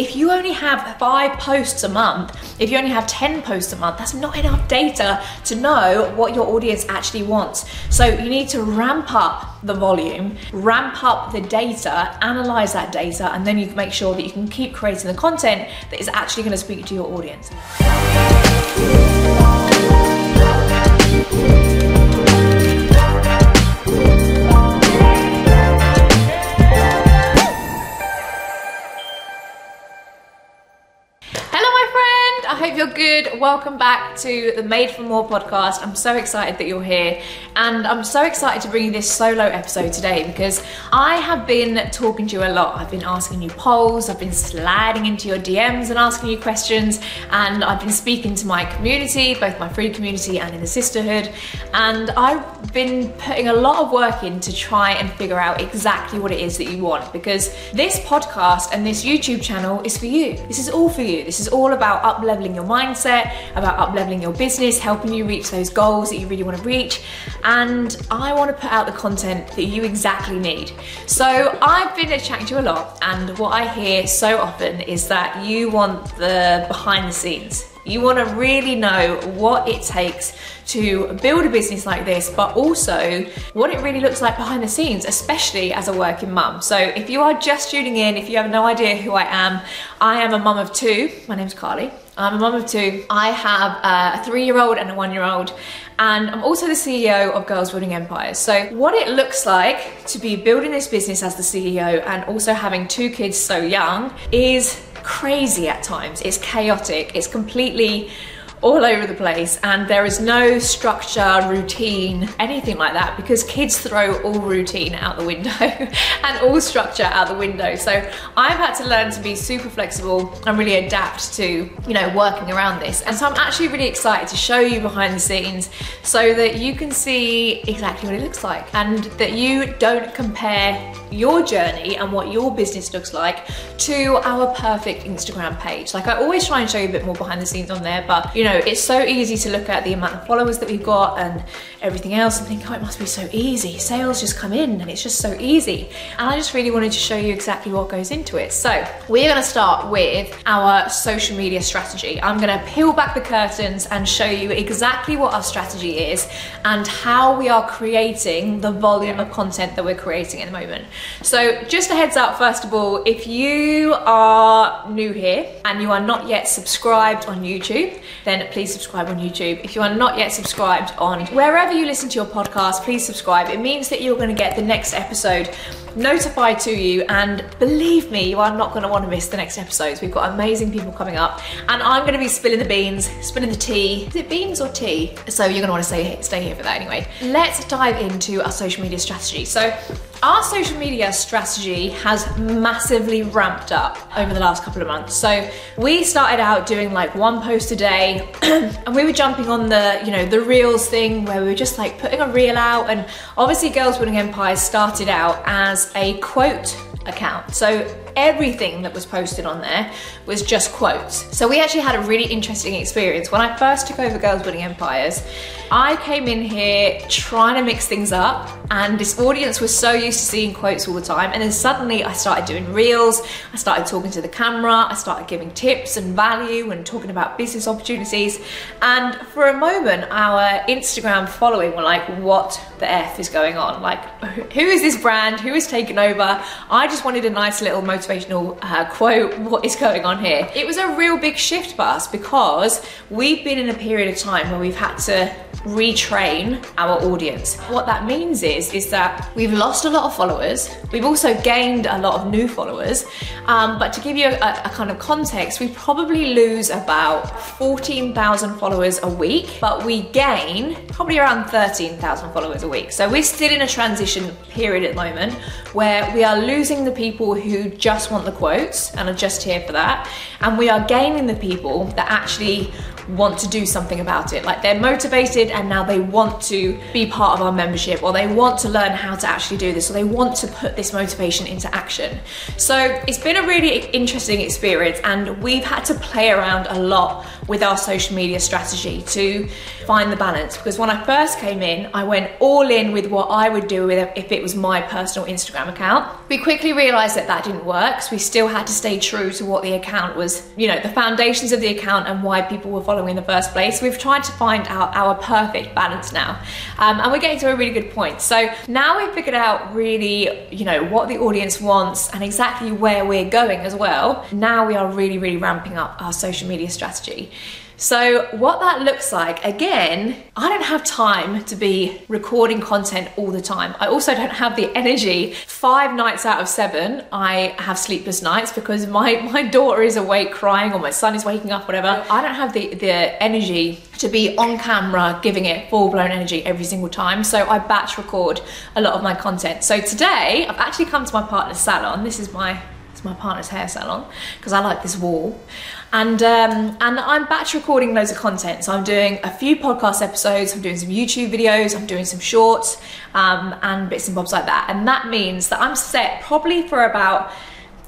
If you only have 5 posts a month, if you only have 10 posts a month, that's not enough data to know what your audience actually wants. So you need to ramp up the volume, ramp up the data, analyze that data, and then you can make sure that you can keep creating the content that is actually going to speak to your audience. Good, welcome back to the Made for More podcast. I'm so excited that you're here, and I'm so excited to bring you this solo episode today because I have been talking to you a lot. I've been asking you polls, I've been sliding into your DMs and asking you questions, and I've been speaking to my community, both my free community and in the sisterhood, and I've been putting a lot of work in to try and figure out exactly what it is that you want, because this podcast and this YouTube channel is for you. This is all for you. This is all about up-leveling your mindset, about up-leveling your business, helping you reach those goals that you really want to reach, and I want to put out the content that you exactly need. So I've been chatting to you a lot, and what I hear so often is that you want the behind the scenes. You want to really know what it takes to build a business like this, but also what it really looks like behind the scenes, especially as a working mum. So if you are just tuning in, if you have no idea who I am a mum of 2. My name's Carly. I'm a mum of 2. I have a 3-year-old and a 1-year-old, and I'm also the CEO of Girls Building Empires. So what it looks like to be building this business as the CEO and also having 2 kids so young is crazy at times. It's chaotic. It's completely all over the place, and there is no structure, routine, anything like that, because kids throw all routine out the window and all structure out the window. So I've had to learn to be super flexible and really adapt to, you know, working around this. And so I'm actually really excited to show you behind the scenes so that you can see exactly what it looks like, and that you don't compare your journey and what your business looks like to our perfect Instagram page. Like, I always try and show you a bit more behind the scenes on there, but you know, it's so easy to look at the amount of followers that we've got and everything else and think, oh, it must be so easy. Sales just come in and it's just so easy. And I just really wanted to show you exactly what goes into it. So we're gonna start with our social media strategy. I'm gonna peel back the curtains and show you exactly what our strategy is and how we are creating the volume of content that we're creating at the moment. So just a heads up, first of all, if you are new here and you are not yet subscribed on YouTube, then please subscribe on YouTube. If you are not yet subscribed on wherever you listen to your podcast, please subscribe. It means that you're going to get the next episode notified to you, and believe me, you are not going to want to miss the next episodes. We've got amazing people coming up, and I'm going to be spilling the beans, spilling the tea. Is it beans or tea? So you're going to want to stay here for that anyway. Let's dive into our social media strategy. So our social media strategy has massively ramped up over the last couple of months. So we started out doing like 1 post a day and we were jumping on the, you know, the reels thing where we were just like putting a reel out, and obviously Girls Building Empires started out as a quote account. So everything that was posted on there was just quotes. So we actually had a really interesting experience. When I first took over Girls Building Empires, I came in here trying to mix things up, and this audience was so used to seeing quotes all the time, and then suddenly I started doing reels, I started talking to the camera, I started giving tips and value and talking about business opportunities, and for a moment our Instagram following were like, what the F is going on? Like, who is this brand? Who is taking over? I just wanted a nice little motivational quote. What is going on here? It was a real big shift for us because we've been in a period of time where we've had to retrain our audience. What that means is that we've lost a lot of followers. We've also gained a lot of new followers. But to give you a kind of context, we probably lose about 14,000 followers a week, but we gain probably around 13,000 followers a week. So we're still in a transition period at the moment where we are losing the people who just want the quotes and are just here for that. And we are gaining the people that actually want to do something about it. Like, they're motivated and now they want to be part of our membership, or they want to learn how to actually do this, or they want to put this motivation into action. So it's been a really interesting experience, and we've had to play around a lot with our social media strategy to find the balance, because when I first came in, I went all in with what I would do with if it was my personal Instagram account. We quickly realized that that didn't work. works, we still had to stay true to what the account was, you know, the foundations of the account and why people were following in the first place. We've tried to find out our perfect balance now, and we're getting to a really good point. So now we've figured out really, you know, what the audience wants and exactly where we're going as well. Now we are really ramping up our social media strategy. So what that looks like, again, I don't have time to be recording content all the time. I also don't have the energy. 5 nights out of 7, I have sleepless nights because my daughter is awake crying or my son is waking up, whatever. I don't have the energy to be on camera giving it full-blown energy every single time. So I batch record a lot of my content. So today, I've actually come to my partner's salon. This is my partner's hair salon because I like this wall. And I'm batch recording loads of content. So I'm doing a few podcast episodes, I'm doing some YouTube videos, I'm doing some shorts, and bits and bobs like that. And that means that I'm set probably for about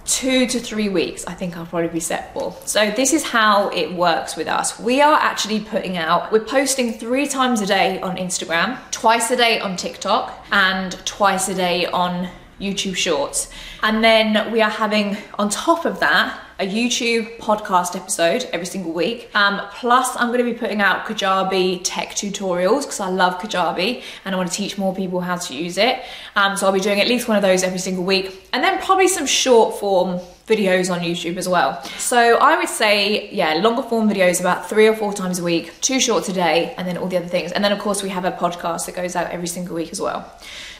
2 to 3 weeks, I think I'll probably be set for. So this is how it works with us. We are actually putting out, we're posting 3 times a day on Instagram, 2 times a day on TikTok, and 2 times a day on YouTube Shorts. And then we are having, on top of that, a YouTube podcast episode every single week. Plus I'm gonna be putting out Kajabi tech tutorials because I love Kajabi and I wanna teach more people how to use it. So I'll be doing at least one of those every single week. And then probably some short form videos on YouTube as well. So I would say, yeah, longer form videos about 3 or 4 times a week, 2 shorts a day, and then all the other things. And then of course we have a podcast that goes out every single week as well.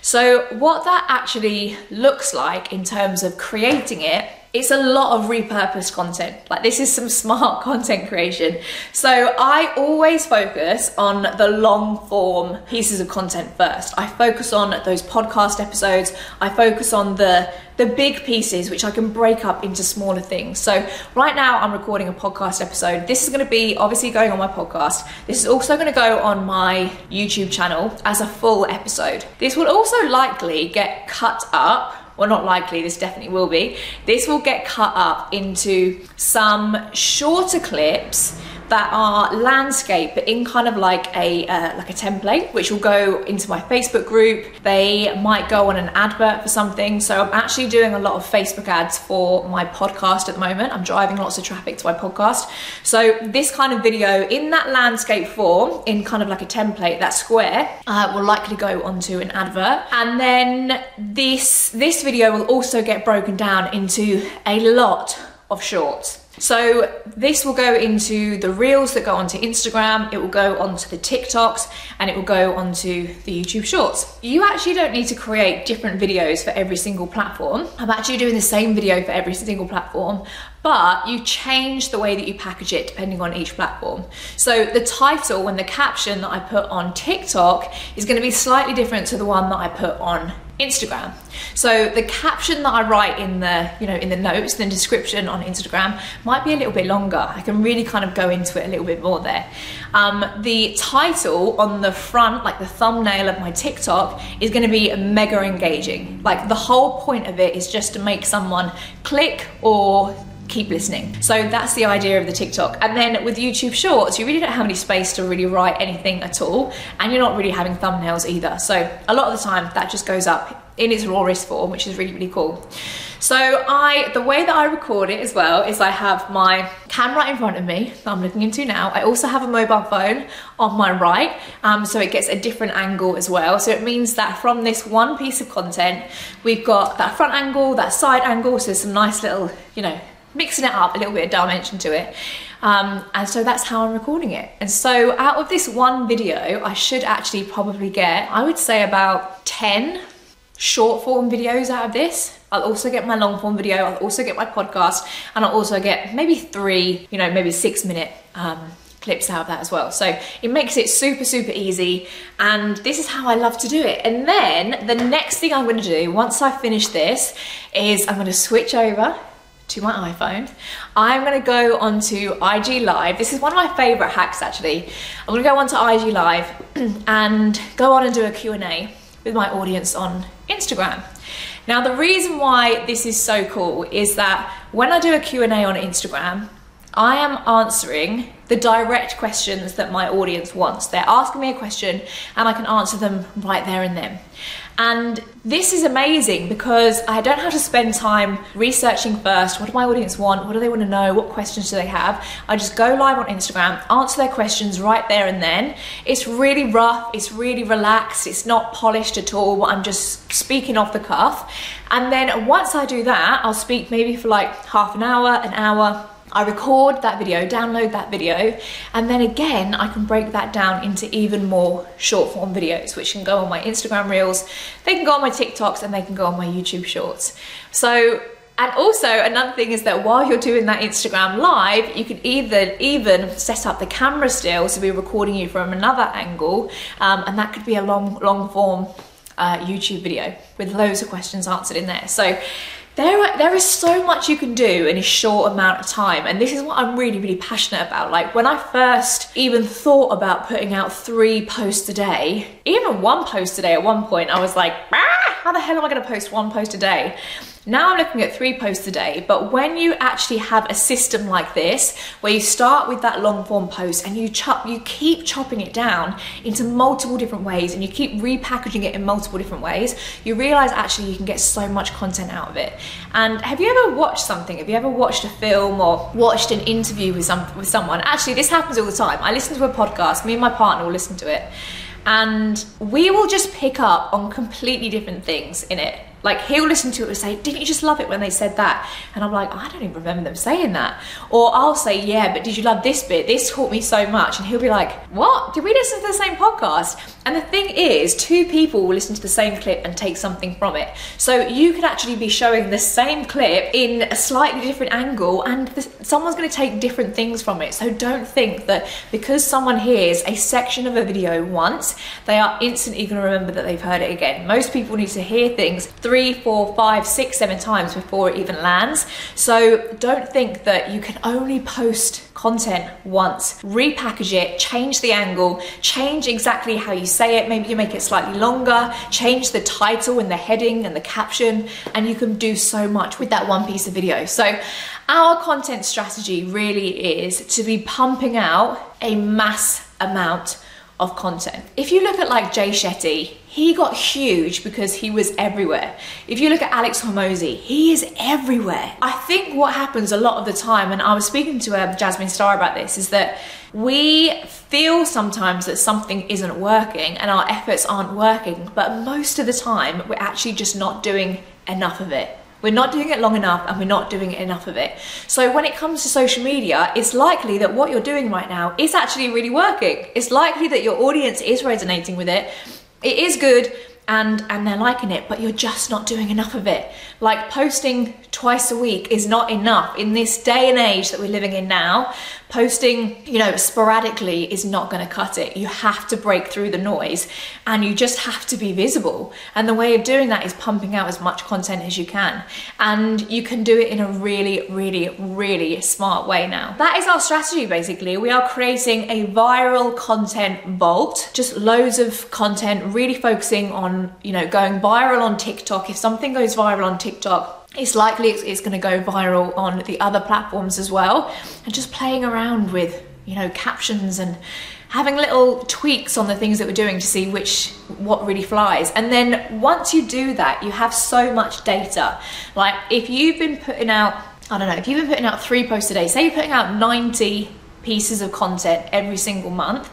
So what that actually looks like in terms of creating it, it's a lot of repurposed content. Like, this is some smart content creation. So I always focus on the long form pieces of content first. I focus on those podcast episodes. I focus on the big pieces, which I can break up into smaller things. So right now I'm recording a podcast episode. This is gonna be obviously going on my podcast. This is also gonna go on my YouTube channel as a full episode. This will also likely get cut up. Well, not likely, this definitely will be. This will get cut up into some shorter clips that are landscape, but in kind of like a template, which will go into my Facebook group. They might go on an advert for something. So I'm actually doing a lot of Facebook ads for my podcast at the moment. I'm driving lots of traffic to my podcast. So this kind of video in that landscape form, in kind of like a template, that square, will likely go onto an advert. And then this video will also get broken down into a lot of shorts. So this will go into the reels that go onto Instagram, it will go onto the TikToks, and it will go onto the YouTube Shorts. You actually don't need to create different videos for every single platform. I'm actually doing the same video for every single platform, but you change the way that you package it depending on each platform. So the title and the caption that I put on TikTok is going to be slightly different to the one that I put on Instagram. So the caption that I write in the, you know, in the notes, the description on Instagram might be a little bit longer. I can really kind of go into it a little bit more there. The title on the front, like the thumbnail of my TikTok, is going to be mega engaging. Like, the whole point of it is just to make someone click or keep listening. So that's the idea of the TikTok. And then with YouTube Shorts, you really don't have any space to really write anything at all, and you're not really having thumbnails either. So a lot of the time that just goes up in its rawest form, which is really cool. So the way that I record it as well is I have my camera in front of me that I'm looking into now. I also have a mobile phone on my right, so it gets a different angle as well. So it means that from this one piece of content, we've got that front angle, that side angle, so some nice little, you know, mixing it up, a little bit of dimension to it. And so that's how I'm recording it. And so out of this one video, I should actually probably get, I would say, about 10 short form videos out of this. I'll also get my long form video, I'll also get my podcast, and I'll also get maybe 3, you know, maybe 6 minute clips out of that as well. So it makes it super easy, and this is how I love to do it. And then the next thing I'm gonna do once I finish this is I'm gonna switch over to my iPhone. I'm gonna go onto IG Live. This is one of my favorite hacks, actually. I'm gonna go onto IG Live and go on and do a Q&A with my audience on Instagram. Now, the reason why this is so cool is that when I do a Q&A on Instagram, I am answering the direct questions that my audience wants. They're asking me a question and I can answer them right there and then. And this is amazing because I don't have to spend time researching first. What do my audience want? What do they want to know? What questions do they have? I just go live on Instagram, answer their questions right there and then. It's really rough. It's really relaxed. It's not polished at all. I'm just speaking off the cuff. And then once I do that, I'll speak maybe for like half an hour, I record that video, download that video, and then again, I can break that down into even more short form videos, which can go on my Instagram Reels, they can go on my TikToks, and they can go on my YouTube Shorts. So, and also another thing is that while you're doing that Instagram live, you can either even set up the camera still, so we're recording you from another angle, and that could be a long form YouTube video with loads of questions answered in there. So. There is so much you can do in a short amount of time, and this is what I'm really, really passionate about. Like when I first even thought about putting out 3 posts a day, even 1 post a day at one point, I was like, ah, how the hell am I gonna post 1 post a day? Now I'm looking at 3 posts a day, but when you actually have a system like this, where you start with that long form post and you keep chopping it down into multiple different ways and you keep repackaging it in multiple different ways, you realize actually you can get so much content out of it. And have you ever watched something? Have you ever watched a film or watched an interview with someone? Actually, this happens all the time. I listen to a podcast, me and my partner will listen to it, and we will just pick up on completely different things in it. Like he'll listen to it and say, didn't you just love it when they said that? And I'm like, I don't even remember them saying that. Or I'll say, yeah, but did you love this bit? This taught me so much. And he'll be like, what? Did we listen to the same podcast? And the thing is, 2 people will listen to the same clip and take something from it. So you could actually be showing the same clip in a slightly different angle and someone's gonna take different things from it. So don't think that because someone hears a section of a video once, they are instantly gonna remember that they've heard it again. Most people need to hear things 3, 4, 5, 6, 7 times before it even lands. So don't think that you can only post content once. Repackage it, change the angle, change exactly how you say it. Maybe you make it slightly longer, change the title and the heading and the caption, and you can do so much with that 1 piece of video. So our content strategy really is to be pumping out a mass amount of content. If you look at like Jay Shetty, he got huge because he was everywhere. If you look at Alex Hormozi, he is everywhere. I think what happens a lot of the time, and I was speaking to Jasmine Star about this, is that we feel sometimes that something isn't working and our efforts aren't working, but most of the time we're actually just not doing enough of it. We're not doing it long enough and we're not doing enough of it. So when it comes to social media, it's likely that what you're doing right now is actually really working. It's likely that your audience is resonating with it. It is good and they're liking it, but you're just not doing enough of it. Like posting twice a week is not enough. In this day and age that we're living in now, posting, you know, sporadically is not gonna cut it. You have to break through the noise and you just have to be visible. And the way of doing that is pumping out as much content as you can. And you can do it in a really, really, really smart way now. That is our strategy basically. We are creating a viral content vault, just loads of content, really focusing on, you know, going viral on TikTok. If something goes viral on TikTok, it's likely it's going to go viral on the other platforms as well. And just playing around with, you know, captions and having little tweaks on the things that we're doing to see what really flies. And then once you do that, you have so much data. Like if you've been putting out, I don't know, if you've been putting out 3 posts a day, say you're putting out 90 pieces of content every single month,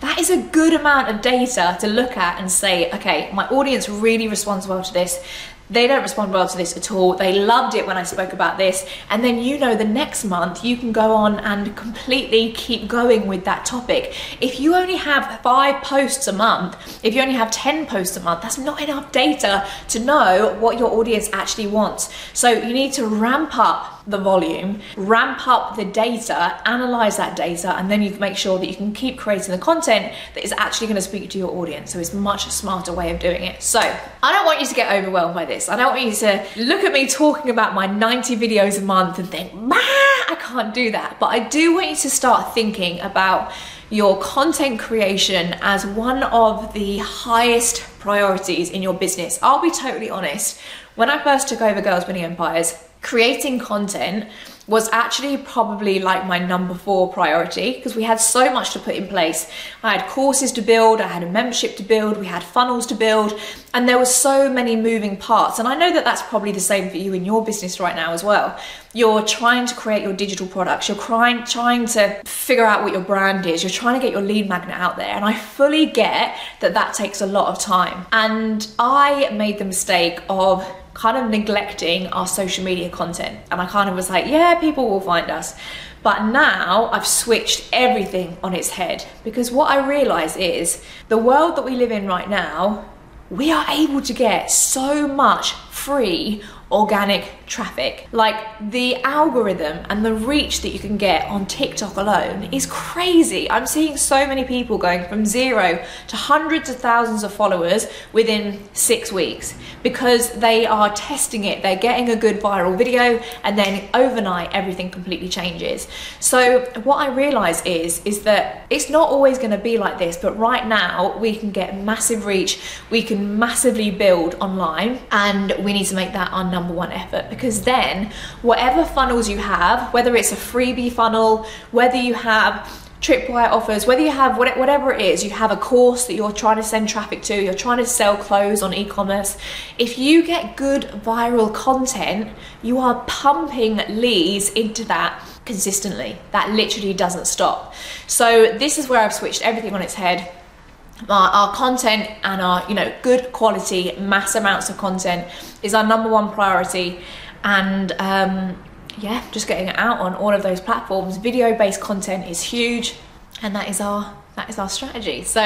that is a good amount of data to look at and say, okay, my audience really responds well to this. They don't respond well to this at all. They loved it when I spoke about this. And then, you know, the next month you can go on and completely keep going with that topic. If you only have 5 posts a month, if you only have 10 posts a month, that's not enough data to know what your audience actually wants. So you need to ramp up the volume, ramp up the data, analyze that data, and then you can make sure that you can keep creating the content that is actually going to speak to your audience. So it's a much smarter way of doing it. So I don't want you to get overwhelmed by this. I don't want you to look at me talking about my 90 videos a month and think, "Mah, I can't do that." But I do want you to start thinking about your content creation as one of the highest priorities in your business. I'll be totally honest. When I first took over Girls Building Empires, creating content was actually probably like my number 4 priority, because we had so much to put in place. I had courses to build, I had a membership to build, we had funnels to build, and there were so many moving parts. And I know that that's probably the same for you in your business right now as well. You're trying to create your digital products, you're trying to figure out what your brand is, you're trying to get your lead magnet out there, and I fully get that that takes a lot of time. And I made the mistake of kind of neglecting our social media content, and I kind of was like, yeah, people will find us. But now I've switched everything on its head, because what I realize is the world that we live in right now, we are able to get so much free organic traffic. Like, the algorithm and the reach that you can get on TikTok alone is crazy. I'm seeing so many people going from 0 to hundreds of thousands of followers within 6 weeks, because they are testing it, they're getting a good viral video, and then overnight everything completely changes. So what I realize is that it's not always going to be like this, but right now we can get massive reach, we can massively build online, and we need to make that our number 1 effort, because then whatever funnels you have, whether it's a freebie funnel, whether you have tripwire offers, whether you have whatever it is, you have a course that you're trying to send traffic to, you're trying to sell clothes on e-commerce, if you get good viral content, you are pumping leads into that consistently. That literally doesn't stop. So this is where I've switched everything on its head. Our content and our, you know, good quality, mass amounts of content is our number 1 priority. And yeah, just getting it out on all of those platforms. Video-based content is huge, and that is our strategy. So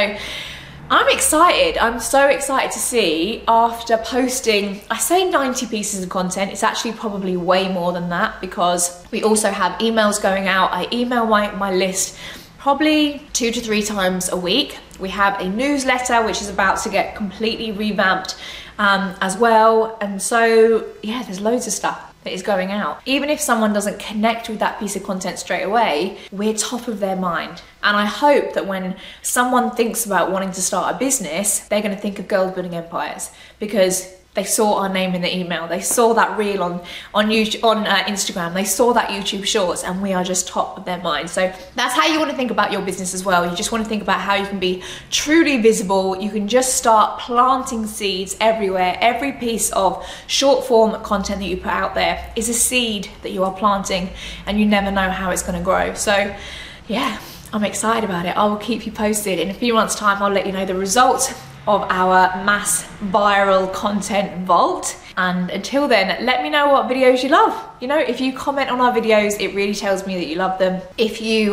I'm excited. I'm so excited to see, after posting, I say 90 pieces of content, it's actually probably way more than that, because we also have emails going out. I email my list probably 2 to 3 times a week. We have a newsletter which is about to get completely revamped as well. And so yeah, there's loads of stuff that is going out. Even if someone doesn't connect with that piece of content straight away, we're top of their mind. And I hope that when someone thinks about wanting to start a business, they're going to think of Girls Building Empires, because they saw our name in the email, they saw that reel on YouTube, on Instagram, they saw that YouTube Shorts, and we are just top of their mind. So that's how you want to think about your business as well. You just want to think about how you can be truly visible. You can just start planting seeds everywhere. Every piece of short form content that you put out there is a seed that you are planting, and you never know how it's going to grow. So yeah, I'm excited about it. I will keep you posted. In a few months' time, I'll let you know the results of our mass viral content vault. And until then, let me know what videos you love. You know, if you comment on our videos, it really tells me that you love them. If you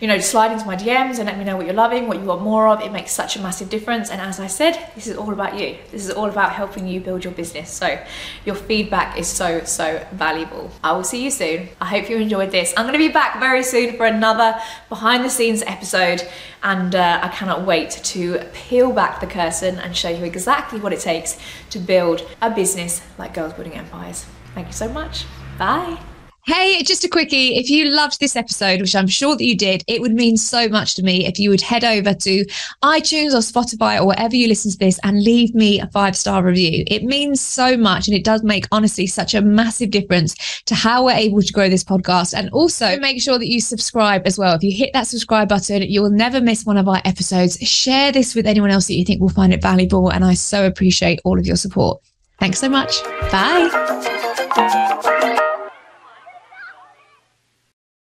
you know, slide into my DMs and let me know what you're loving, what you want more of, it makes such a massive difference. And as I said, this is all about you. This is all about helping you build your business, so your feedback is so valuable. I will see you soon. I hope you enjoyed this. I'm going to be back very soon for another behind the scenes episode, and I cannot wait to peel back the curtain and show you exactly what it takes to build a business like Girls Building Empires. Thank you so much. Bye. Hey, just a quickie. If you loved this episode, which I'm sure that you did, it would mean so much to me if you would head over to iTunes or Spotify or wherever you listen to this and leave me a 5-star review. It means so much, and it does make, honestly, such a massive difference to how we're able to grow this podcast. And also make sure that you subscribe as well. If you hit that subscribe button, you will never miss one of our episodes. Share this with anyone else that you think will find it valuable, and I so appreciate all of your support. Thanks so much. Bye.